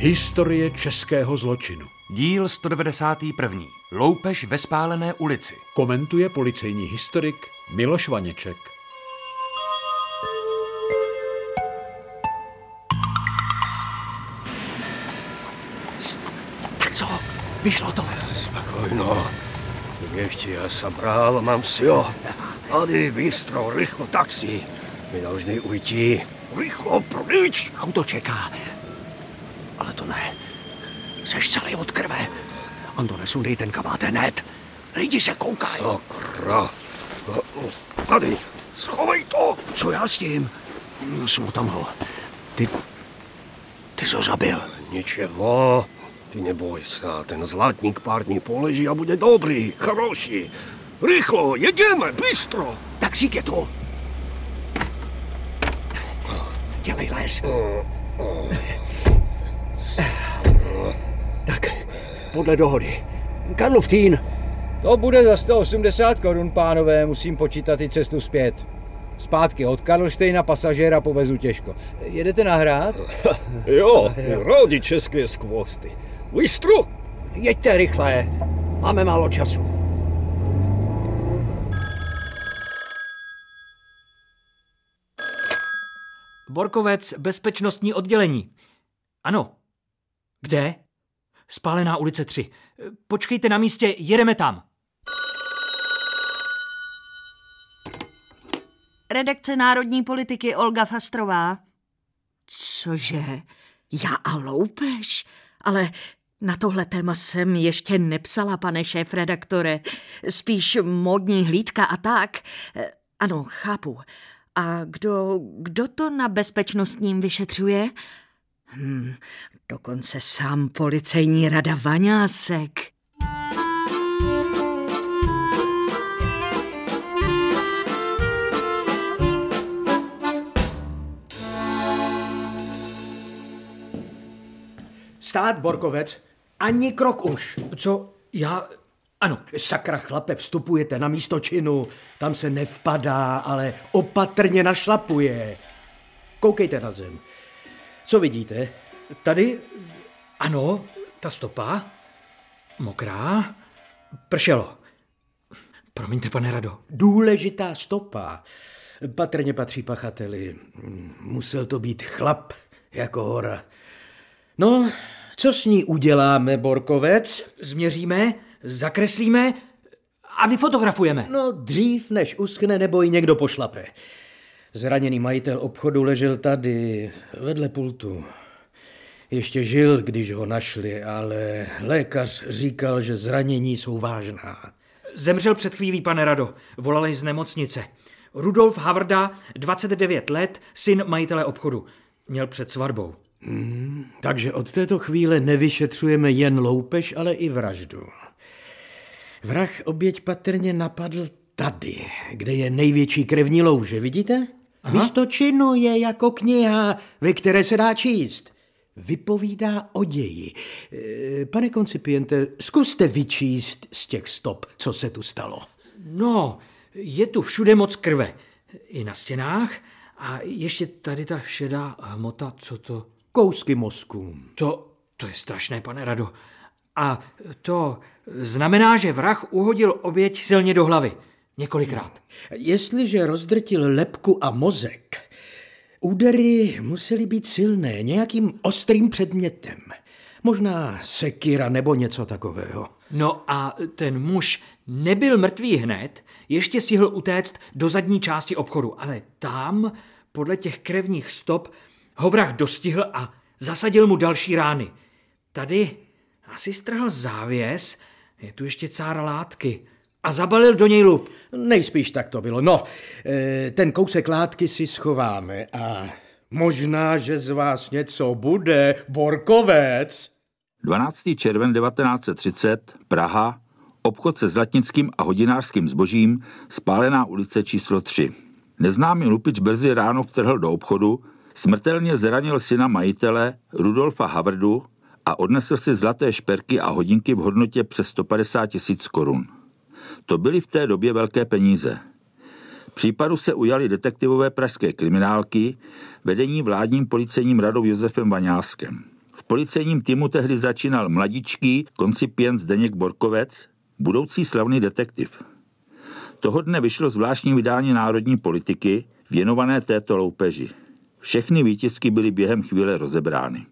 Historie českého zločinu. Díl 191. Loupež ve Spálené ulici. Komentuje policejní historik Miloš Vaneček. Tak co? Vyšlo to? Spokojno. Ještě já sabral, mám vše. Tady, bystro, rychlo, taxi. My должны уйти. Rychlo, pryč. Auto čeká. Ale to ne. Seš celý od krve. Antone, sundej ten kabát hned. Lidi se koukají. Sakra. Tady, schovej to. Co já s tím? Smutam ho. Ty jsi ho zabil. Ničeho. Ty neboj se, ten zlatník pár dní poleží a bude dobrý, chroší. Rychlo, jedeme, bystro. Taxík je tu. Dělej les. Tak, podle dohody. Karlův Týn. To bude za 180 korun, pánové, musím počítat i cestu zpět. Zpátky od Karlštejna pasažéra povezu těžko. Jedete na hrad? Jo, rodi české skvosty. Bystro! Jeďte rychle, máme málo času. Borkovec, bezpečnostní oddělení. Ano. Kde? Spálená ulice 3. Počkejte na místě, jedeme tam. Redakce Národní politiky Olga Fastrová. Cože? Já a loupež? Ale na tohle téma jsem ještě nepsala, pane šéfredaktore. Spíš módní hlídka a tak. Ano, chápu. A kdo to na bezpečnostním vyšetřuje? Dokonce sám policejní rada Vaňásek. Stát, Borkovec, ani krok už. Co? Já... Ano. Sakra, chlape, vstupujete na místo činu. Tam se nevpadá, ale opatrně našlapuje. Koukejte na zem. Co vidíte? Tady? Ano, ta stopa. Mokrá. Pršelo. Promiňte, pane rado. Důležitá stopa. Patrně patří pachateli. Musel to být chlap jako hora. No, co s ní uděláme, Borkovec? Změříme, zakreslíme a vyfotografujeme. No, dřív než uschne nebo ji někdo pošlape. Zraněný majitel obchodu ležel tady, vedle pultu. Ještě žil, když ho našli, ale lékař říkal, že zranění jsou vážná. Zemřel před chvílí, pane rado. Volali z nemocnice. Rudolf Havarda, 29 let, syn majitele obchodu. Měl před svatbou. Takže od této chvíle nevyšetřujeme jen loupež, ale i vraždu. Vrah oběť patrně napadl tady, kde je největší krevní louže, vidíte? Aha. Místo činu je jako kniha, ve které se dá číst. Vypovídá o ději. Pane koncipiente, zkuste vyčíst z těch stop, co se tu stalo. No, je tu všude moc krve. I na stěnách. A ještě tady ta šedá hmota, co to... Kousky mozku. To je strašné, pane rado. A to znamená, že vrah uhodil oběť silně do hlavy. Několikrát. Jestliže rozdrtil lebku a mozek, údery musely být silné, nějakým ostrým předmětem. Možná sekira nebo něco takového. No a ten muž nebyl mrtvý hned, ještě stihl utéct do zadní části obchodu, ale tam, podle těch krevních stop, ho vrah dostihl a zasadil mu další rány. Tady asi strhl závěs, je tu ještě cára látky. A zabalil do něj lup. Nejspíš tak to bylo. No, ten kousek látky si schováme a možná, že z vás něco bude, Borkovec. 12. červen 1930, Praha, obchod se zlatnickým a hodinářským zbožím, Spálená ulice číslo 3. Neznámý lupič brzy ráno vtrhl do obchodu, smrtelně zranil syna majitele Rudolfa Havardu a odnesl si zlaté šperky a hodinky v hodnotě přes 150 000 korun. To byly v té době velké peníze. Případu se ujali detektivové pražské kriminálky vedení vládním policejním radou Josefem Vaňáskem. V policejním týmu tehdy začínal mladičký koncipient Zdeněk Borkovec, budoucí slavný detektiv. Toho dne vyšlo zvláštní vydání Národní politiky věnované této loupeži. Všechny výtisky byly během chvíle rozebrány.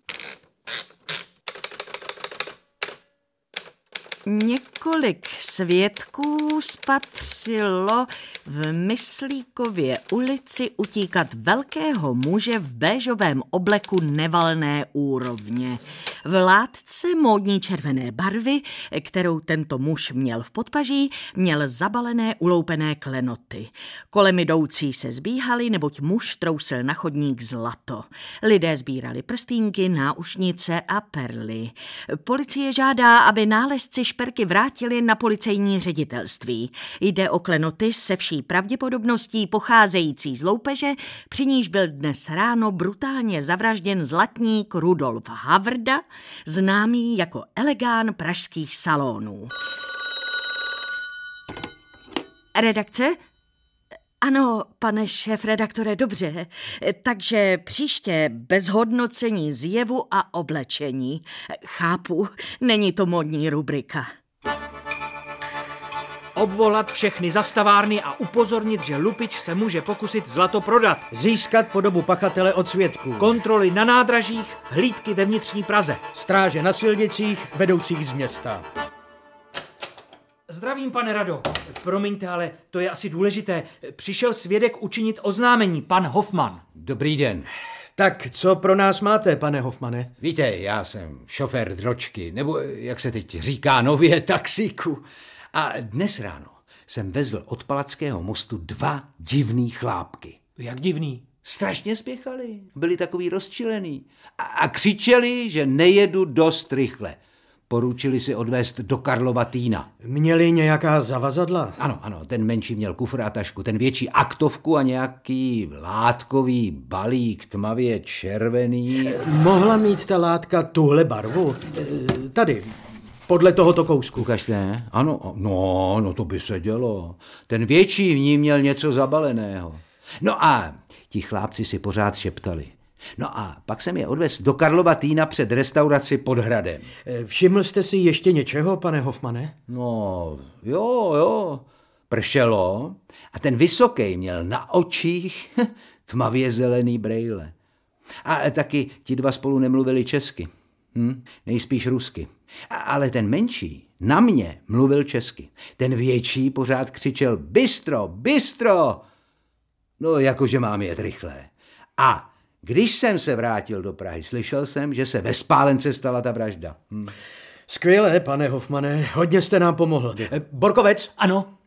Několik svědků spatřilo v Myslíkově ulici utíkat velkého muže v béžovém obleku nevalné úrovně. V látce módní červené barvy, kterou tento muž měl v podpaží, měl zabalené uloupené klenoty. Kolem jdoucí se zbíhali, neboť muž trousil na chodník zlato. Lidé sbírali prstýnky, náušnice a perly. Policie žádá, aby nálezci šperky vrátili na policejní ředitelství. Jde o klenoty se vší pravděpodobností pocházející z loupeže, při níž byl dnes ráno brutálně zavražděn zlatník Rudolf Havarda, známý jako elegán pražských salonů. Redakce? Ano, pane šéfredaktore, dobře. Takže příště bez hodnocení zjevu a oblečení. Chápu, není to modní rubrika. Obvolat všechny zastavárny a upozornit, že lupič se může pokusit zlato prodat. Získat podobu pachatele od svědků. Kontroly na nádražích, hlídky ve vnitřní Praze. Stráže na silnicích, vedoucích z města. Zdravím, pane Rado. Promiňte, ale to je asi důležité. Přišel svědek učinit oznámení, pan Hofman. Dobrý den. Tak, co pro nás máte, pane Hofmane? Víte, já jsem šofér dročky, nebo jak se teď říká nově, taxíku. A dnes ráno jsem vezl od Palackého mostu 2 divný chlápky. Jak divný? Strašně spěchali, byli takový rozčilený a křičeli, že nejedu dost rychle. Poručili si odvést do Karlova Týna. Měli nějaká zavazadla? Ano, ten menší měl kufr a tašku, ten větší aktovku a nějaký látkový balík, tmavě červený. Mohla mít ta látka tuhle barvu? Tady. Podle tohoto kousku. Ukažte, ano, no to by se dělo. Ten větší v ní měl něco zabaleného. No a ti chlápci si pořád šeptali. No a pak jsem je odvez do Karlova Týna před restauraci pod hradem. Všiml jste si ještě něčeho, pane Hofmane? No, jo, pršelo a ten vysoký měl na očích tmavě zelený brejle. A taky ti dva spolu nemluvili česky. Nejspíš rusky. Ale ten menší na mě mluvil česky. Ten větší pořád křičel bystro. No, jakože mám jet rychlé. A když jsem se vrátil do Prahy, slyšel jsem, že se ve Spálence stala ta vražda. Skvělé, pane Hofmane, hodně jste nám pomohl. Borkovec? Ano?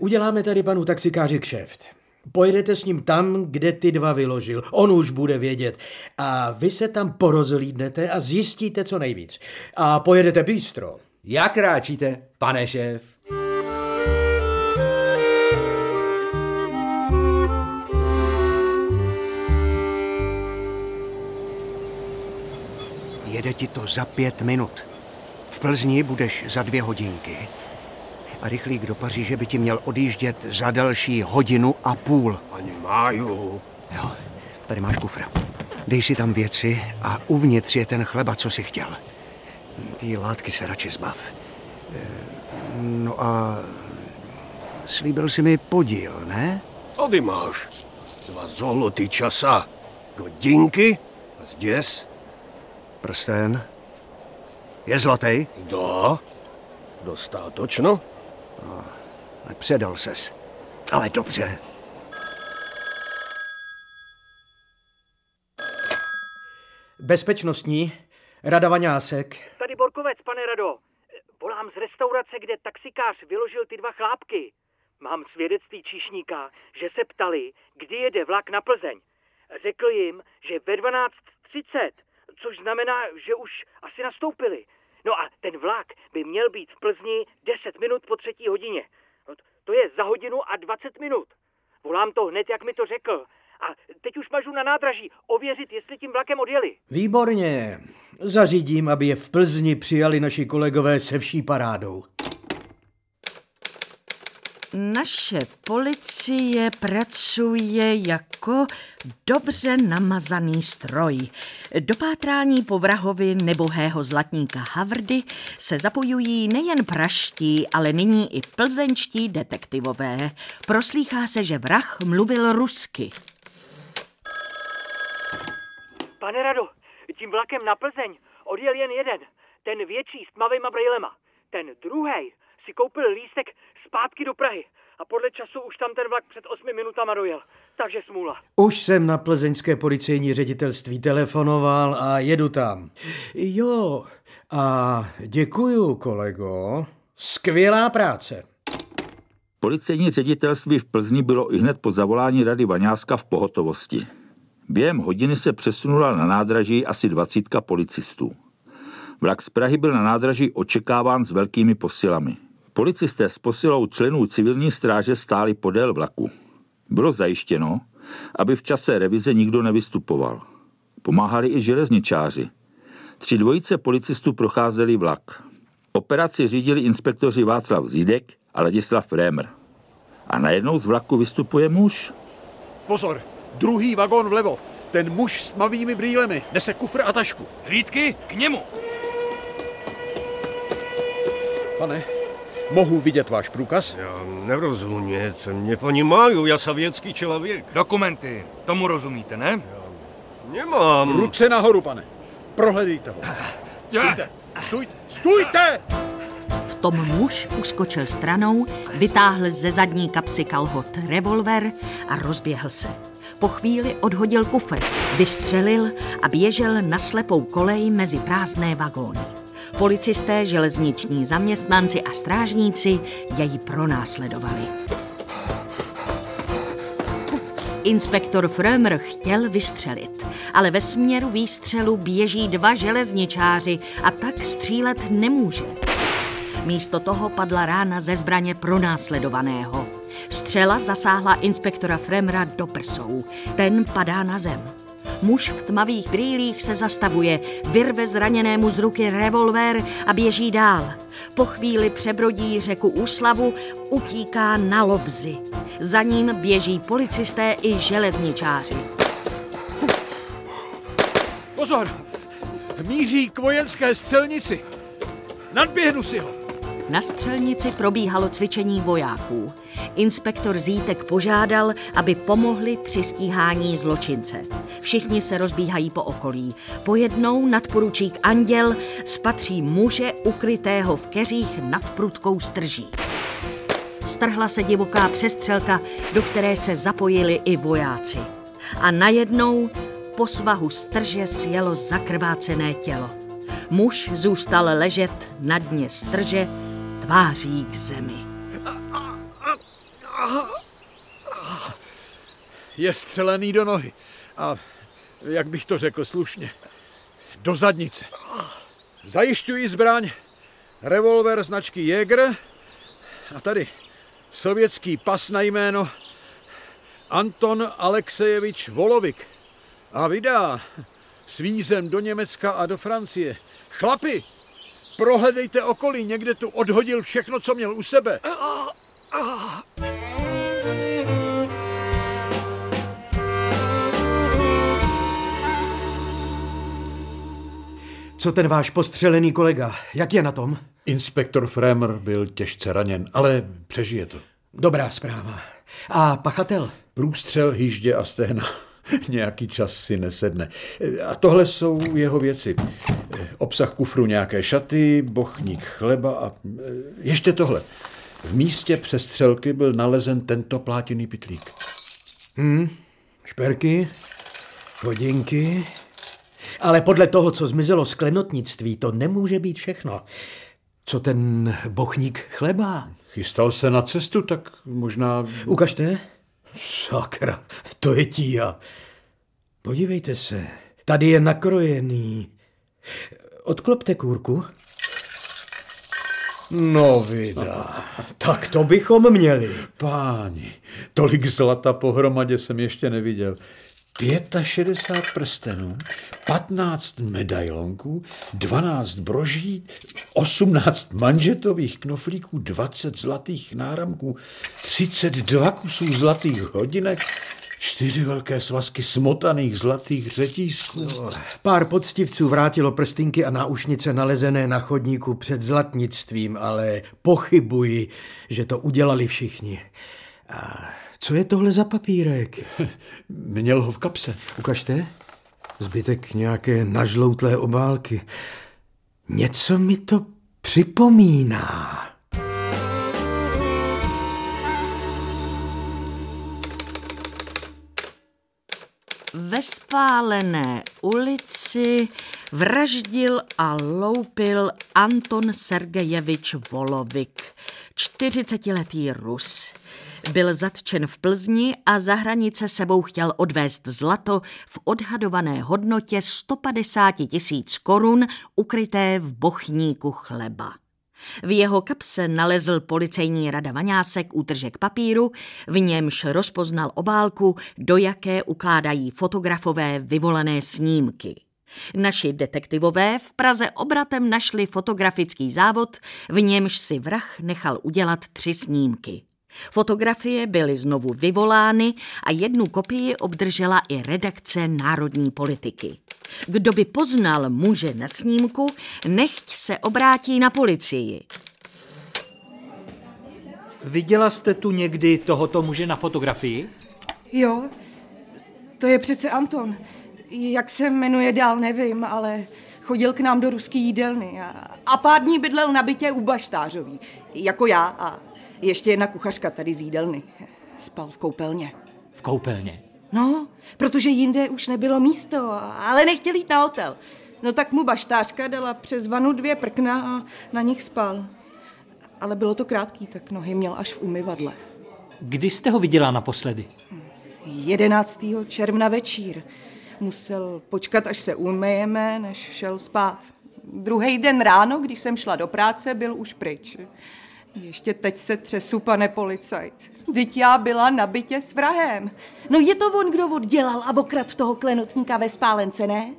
Uděláme tady panu taxikáři kšeft. Pojedete s ním tam, kde ty dva vyložil. On už bude vědět. A vy se tam porozhlídnete a zjistíte co nejvíc. A pojedete bystro. Jak ráčíte, pane šéf? Jede ti to za 5 minut. V Plzni budeš za 2 hodinky. A rychlík do Paříže by ti měl odjíždět za další 1,5 hodiny. Ani máju. Jo, tady máš kufr. Dej si tam věci a uvnitř je ten chleba, co si chtěl. Ty látky se radši zbav. No a slíbil jsi mi podíl, ne? Tady máš 2 złoty časa. Godinky a zděs. Prsten. Je zlatý? Da. Dostatočno? No, nepředal ses. Ale dobře. Bezpečnostní, Rada Vaňásek. Tady Borkovec, pane Rado. Volám z restaurace, kde taxikář vyložil ty 2 chlápky. Mám svědectví číšníka, že se ptali, kdy jede vlak na Plzeň. Řekl jim, že ve 12:30, což znamená, že už asi nastoupili. No a ten vlak by měl být v Plzni 10 minut po 3. hodině. No to je za 1:20. Volám to hned, jak mi to řekl. A teď už mažu na nádraží ověřit, jestli tím vlakem odjeli. Výborně. Zařídím, aby je v Plzni přijali naši kolegové se vší parádou. Naše policie pracuje jako dobře namazaný stroj. Do pátrání po vrahovi nebohého zlatníka Havardy se zapojují nejen praští, ale nyní i plzeňští detektivové. Proslýchá se, že vrah mluvil rusky. Pane Rado, tím vlakem na Plzeň odjel jen jeden, ten větší s tmavejma brejlema. Ten druhej si koupil lístek zpátky do Prahy a podle času už tam ten vlak před 8 minutama dojel, takže smůla. Už jsem na plzeňské policejní ředitelství telefonoval a jedu tam. Jo, a děkuju, kolego, skvělá práce. Policejní ředitelství v Plzni bylo ihned po zavolání rady Vaňáska v pohotovosti. Během hodiny se přesunula na nádraží asi 20 policistů. Vlak z Prahy byl na nádraží očekáván s velkými posilami. Policisté s posilou členů civilní stráže stáli podél vlaku. Bylo zajištěno, aby v čase revize nikdo nevystupoval. Pomáhali i železničáři. 3 dvojice policistů procházeli vlak. Operaci řídili inspektoři Václav Zídek a Ladislav Rémr. A najednou z vlaku vystupuje muž. Pozor, 2. vagón vlevo. Ten muž s tmavými brýlemi nese kufr a tašku. Hlídky, k němu! Pane, mohu vidět váš průkaz? Já nerozumět, neponímají, já sovětský člověk. Dokumenty, tomu rozumíte, ne? Já nemám. Ruce nahoru, pane. Prohledejte ho. Stůjte, stůjte, stůjte! V tom muž uskočil stranou, vytáhl ze zadní kapsy kalhot revolver a rozběhl se. Po chvíli odhodil kufr, vystřelil a běžel na slepou kolej mezi prázdné vagóny. Policisté, železniční zaměstnanci a strážníci jej pronásledovali. Inspektor Frömer chtěl vystřelit, ale ve směru výstřelu běží 2 železničáři a tak střílet nemůže. Místo toho padla rána ze zbraně pronásledovaného. Střela zasáhla inspektora Frömera do prsou. Ten padá na zem. Muž v tmavých brýlích se zastavuje, vyrve zraněnému z ruky revolver a běží dál. Po chvíli přebrodí řeku Úslavu, utíká na Lobzy. Za ním běží policisté i železničáři. Pozor! Míří k vojenské střelnici. Nadběhnu si ho. Na střelnici probíhalo cvičení vojáků. Inspektor Zítek požádal, aby pomohli při stíhání zločince. Všichni se rozbíhají po okolí. Pojednou nadporučík Anděl spatří muže ukrytého v keřích nad prudkou strží. Strhla se divoká přestřelka, do které se zapojili i vojáci. A najednou po svahu strže sjelo zakrvácené tělo. Muž zůstal ležet na dně strže, tváří k zemi. Je střelený do nohy. A jak bych to řekl slušně, do zadnice. Zajišťují zbraň, revolver značky Jäger a tady sovětský pas na jméno Anton Alexejevič Volovik. A vydá s vízem do Německa a do Francie. Chlapi, prohledejte okolí, někde tu odhodil všechno, co měl u sebe. Co ten váš postřelený kolega? Jak je na tom? Inspektor Frömer byl těžce raněn, ale přežije to. Dobrá zpráva. A pachatel? Průstřel hýždě a stehna. Nějaký čas si nesedne. A tohle jsou jeho věci. Obsah kufru nějaké šaty, bochník chleba a ještě tohle. V místě přestřelky byl nalezen tento plátěný pytlík. Šperky, hodinky. Ale podle toho, co zmizelo z klenotnictví, to nemůže být všechno. Co ten bochník chleba? Chystal se na cestu, tak možná... Ukažte. Sakra, to je tíha. Podívejte se, tady je nakrojený. Odklopte kůrku. No vida, tak to bychom měli. Páni, tolik zlata pohromadě jsem ještě neviděl. 65 prstenů, 15 medailonků, 12 broží, 18 manžetových knoflíků, 20 zlatých náramků, 32 kusů zlatých hodinek, 4 velké svazky smotaných zlatých řetízků. Pár poctivců vrátilo prstínky a náušnice nalezené na chodníku před zlatnictvím, ale pochybuji, že to udělali všichni. A co je tohle za papírek? Měl ho v kapse. Ukažte. Zbytek nějaké nažloutlé obálky. Něco mi to připomíná. Ve Spálené ulici vraždil a loupil Anton Sergejevič Volovik, 40-letý Rus. Byl zatčen v Plzni a za hranice sebou chtěl odvést zlato v odhadované hodnotě 150 000 korun ukryté v bochníku chleba. V jeho kapse nalezl policejní rada Vaňásek útržek papíru, v němž rozpoznal obálku, do jaké ukládají fotografové vyvolené snímky. Naši detektivové v Praze obratem našli fotografický závod, v němž si vrah nechal udělat 3 snímky. Fotografie byly znovu vyvolány a jednu kopii obdržela i redakce Národní politiky. Kdo by poznal muže na snímku, nechť se obrátí na policii. Viděla jste tu někdy tohoto muže na fotografii? Jo, to je přece Anton. Jak se jmenuje dál, nevím, ale chodil k nám do ruské jídelny a pár dní bydlel na bytě u Baštářový, jako já a ještě jedna kuchařka tady z jídelny. Spal v koupelně. V koupelně? No, protože jinde už nebylo místo, ale nechtěl jít na hotel. No tak mu baštářka dala přes vanu 2 prkna a na nich spal. Ale bylo to krátký, tak nohy měl až v umyvadle. Kdy jste ho viděla naposledy? 11. června večír. Musel počkat, až se umyjeme, než šel spát. Druhý den ráno, když jsem šla do práce, byl už pryč. Ještě teď se třesu, pane policajt. Vždyť já byla na bytě s vrahem. No je to on, kdo oddělal a okradl toho klenotníka ve Spálence, ne?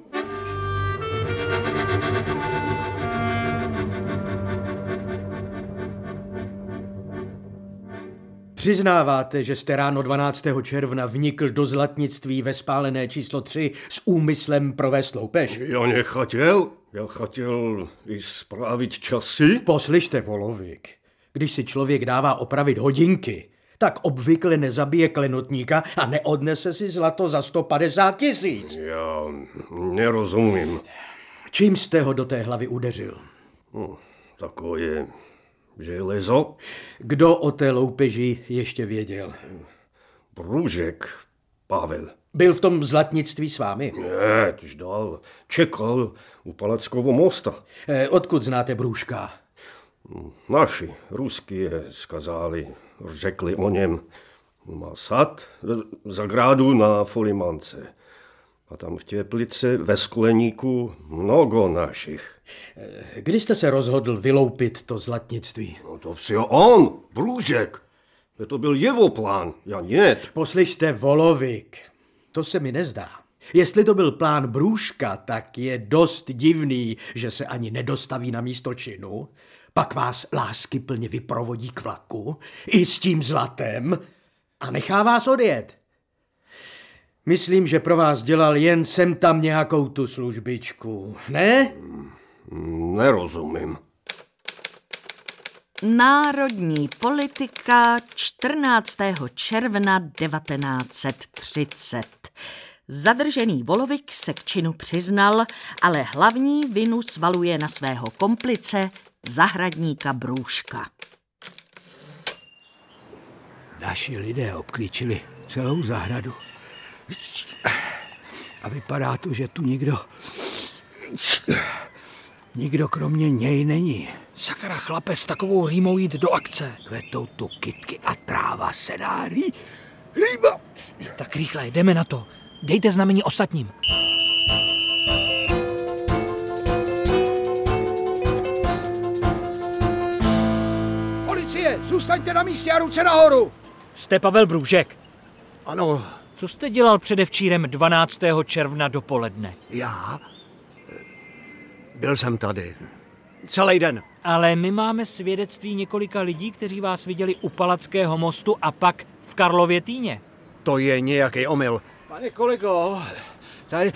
Přiznáváte, že jste ráno 12. června vnikl do zlatnictví ve Spálené číslo 3 s úmyslem provést loupež? Já nechtěl. Já chtěl i spravit časy. Poslyšte, Volovik. Když si člověk dává opravit hodinky, tak obvykle nezabije klenotníka a neodnese si zlato za 150 000. Já nerozumím. Čím jste ho do té hlavy udeřil? Takové železo. Kdo o té loupeži ještě věděl? Brůžek Pavel. Byl v tom zlatnictví s vámi? Ne, tyž dál. Čekal u Palackého mosta. Odkud znáte Brůžka? Naši Rusky je zkazali, řekli o něm. Má sad zahradu na Folimance. A tam v Těplice ve Skleníku mnoho našich. Kdy jste se rozhodl vyloupit to zlatnictví? No to vše on, Brůžek. To byl jeho plán, já ne. Poslyšte, Volovik, to se mi nezdá. Jestli to byl plán Brůžka, tak je dost divný, že se ani nedostaví na místo činu. Pak vás láskyplně vyprovodí k vlaku i s tím zlatem a nechá vás odjet. Myslím, že pro vás dělal jen sem tam nějakou tu službičku, ne? Nerozumím. Národní politika 14. června 1930. Zadržený Volovik se k činu přiznal, ale hlavní vinu svaluje na svého komplice, zahradníka Brůžka. Naši lidé obklíčili celou zahradu. A vypadá to, že tu nikdo kromě něj není. Sakra, chlape, s takovou rýmou jít do akce. Kvetou tu kytky a tráva se dá rýma. Tak rychle, jdeme na to. Dejte znamení ostatním. Zůstaňte na místě a ruce nahoru! Jste Pavel Brůžek? Ano. Co jste dělal předevčírem 12. června dopoledne? Já? Byl jsem tady. celý den. Ale my máme svědectví několika lidí, kteří vás viděli u Palackého mostu a pak v Karlově Týně. To je nějaký omyl. Pane kolego, tady...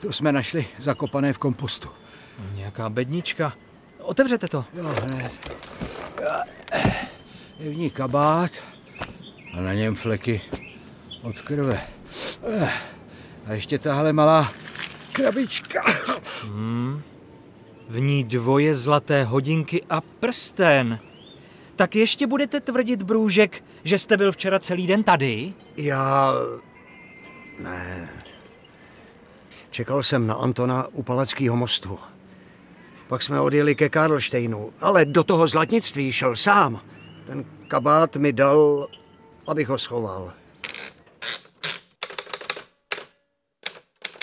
To jsme našli zakopané v kompostu. Nějaká bednička. Otevřete to. Jo, hned. Je v ní kabát a na něm fleky od krve. A ještě tahle malá krabička. V ní 2 zlaté hodinky a prsten. Tak ještě budete tvrdit, Brůžek, že jste byl včera celý den tady? Já... Ne. Čekal jsem na Antona u Palackého mostu. Pak jsme odjeli ke Karlštejnu, ale do toho zlatnictví šel sám. Ten kabát mi dal, abych ho schoval.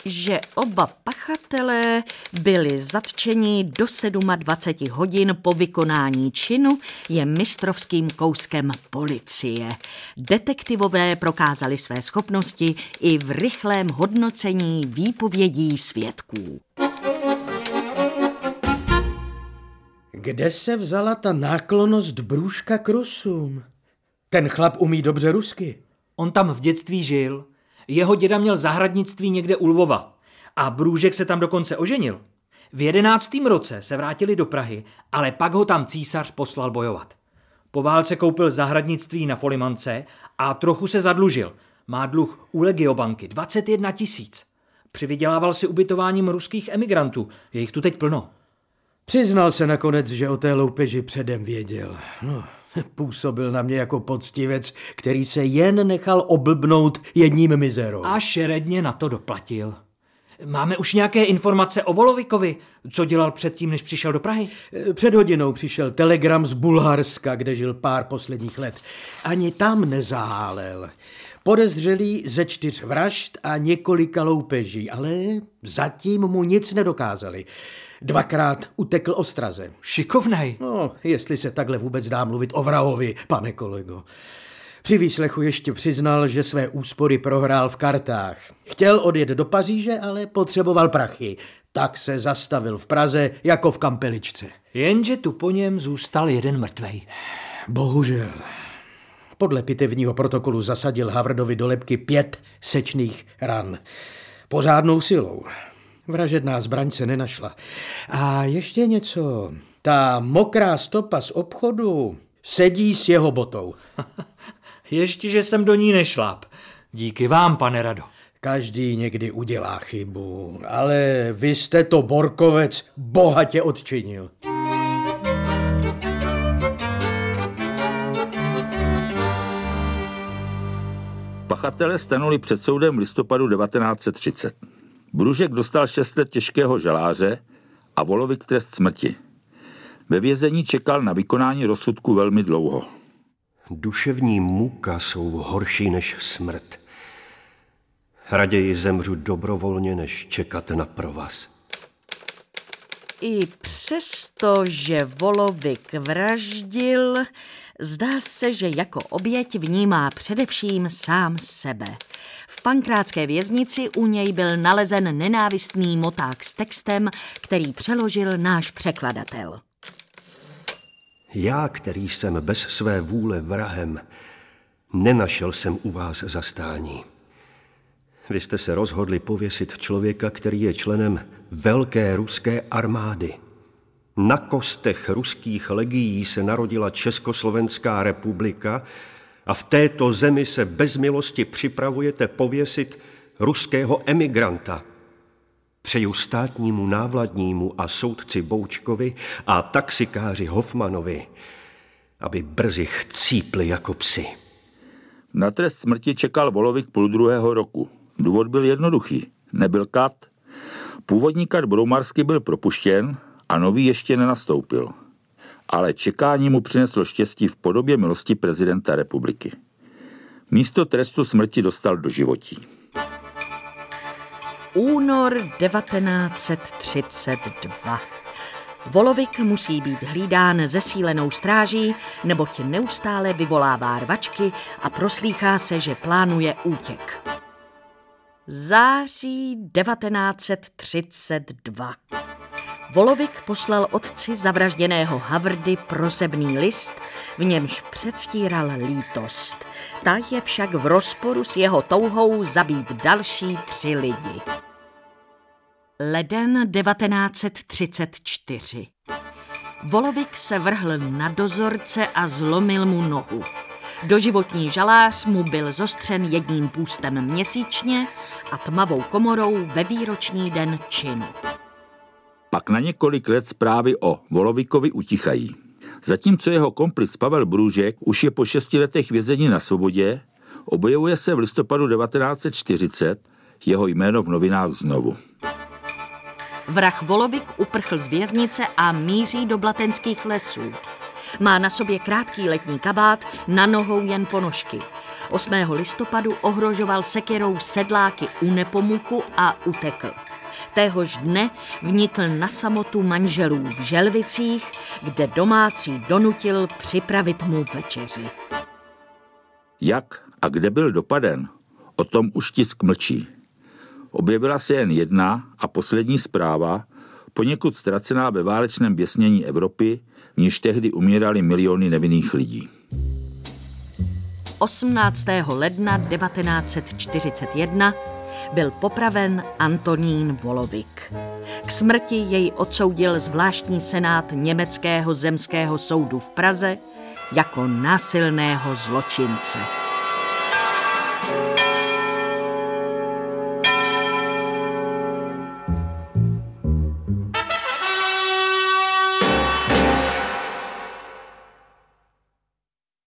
Že oba pachatelé byli zatčeni do 27 hodin po vykonání činu, je mistrovským kouskem policie. Detektivové prokázali své schopnosti i v rychlém hodnocení výpovědí svědků. Kde se vzala ta náklonnost Brůžka k Rusům? Ten chlap umí dobře rusky. On tam v dětství žil. Jeho děda měl zahradnictví někde u Lvova a Brůžek se tam dokonce oženil. V 11. roce se vrátili do Prahy, ale pak ho tam císař poslal bojovat. Po válce koupil zahradnictví na Folimance a trochu se zadlužil. Má dluh u Legiobanky 21 000. Přivydělával si ubytováním ruských emigrantů, je jich tu teď plno. Přiznal se nakonec, že o té loupeži předem věděl. No. Působil na mě jako poctivec, který se jen nechal oblbnout jedním mizerou. A šeredně na to doplatil. Máme už nějaké informace o Volovikovi? Co dělal předtím, než přišel do Prahy? Před hodinou přišel telegram z Bulharska, kde žil pár posledních let. Ani tam nezahálel. Podezřelý ze 4 vražd a několika loupeží, ale zatím mu nic nedokázali. 2krát utekl ostrazem. Šikovnej. No, jestli se takhle vůbec dá mluvit o vrahovi, pane kolego. Při výslechu ještě přiznal, že své úspory prohrál v kartách. Chtěl odjet do Paříže, ale potřeboval prachy. Tak se zastavil v Praze jako v kampeličce. Jenže tu po něm zůstal jeden mrtvej. Bohužel. Podle pitevního protokolu zasadil Havardovi do lebky 5 sečných ran. Pořádnou silou. Vražedná zbraň se nenašla. A ještě něco. Ta mokrá stopa z obchodu sedí s jeho botou. Ještě, že jsem do ní nešláp. Díky vám, pane Rado. Každý někdy udělá chybu, ale vy jste to, Borkovec, bohatě odčinil. Pachatelé stanuli před soudem v listopadu 1930. Brůžek dostal 6 let těžkého žaláře a Volovik trest smrti. Ve vězení čekal na vykonání rozsudku velmi dlouho. Duševní muka jsou horší než smrt. Raději zemřu dobrovolně, než čekat na provaz. I přesto, že Volovik vraždil, zdá se, že jako oběť vnímá především sám sebe. V Pankrácké věznici u něj byl nalezen nenávistný moták s textem, který přeložil náš překladatel. Já, který jsem bez své vůle vrahem, nenašel jsem u vás zastání. Vy jste se rozhodli pověsit člověka, který je členem velké ruské armády. Na kostech ruských legií se narodila Československá republika a v této zemi se bez milosti připravujete pověsit ruského emigranta. Přeju státnímu návladnímu a soudci Boučkovi a taxikáři Hofmanovi, aby brzy chcípli jako psi. Na trest smrti čekal Volovik 0,5 roku. Důvod byl jednoduchý. Nebyl kat. Původní kat Broumarsky byl propuštěn a nový ještě nenastoupil. Ale čekání mu přineslo štěstí v podobě milosti prezidenta republiky. Místo trestu smrti dostal doživotí. Únor 1932. Volovik musí být hlídán zesílenou stráží, neboť neustále vyvolává rvačky a proslýchá se, že plánuje útěk. Září 1932. Volovik poslal otci zavražděného Havardy prosebný list, v němž předstíral lítost. Ta je však v rozporu s jeho touhou zabít další 3 lidi. Leden 1934. Volovik se vrhl na dozorce a zlomil mu nohu. Doživotní žalář mu byl zostřen jedním půstem měsíčně a tmavou komorou ve výroční den činu. Pak na několik let zprávy o Volovikovi utichají. Zatímco jeho komplic Pavel Brůžek už je po 6 letech vězení na svobodě, objevuje se v listopadu 1940 jeho jméno v novinách znovu. Vrah Volovik uprchl z věznice a míří do blatenských lesů. Má na sobě krátký letní kabát, na nohou jen ponožky. 8. listopadu ohrožoval sekirou sedláky u Nepomuku a utekl. Téhož dne vnikl na samotu manželů v Želvicích, kde domácí donutil připravit mu večeři. Jak a kde byl dopaden, o tom už tisk mlčí. Objevila se jen jedna a poslední zpráva, poněkud ztracená ve válečném běsnění Evropy, v níž tehdy umírali miliony nevinných lidí. 18. ledna 1941 byl popraven Antonín Volovik. K smrti jej odsoudil zvláštní senát Německého zemského soudu v Praze jako násilného zločince.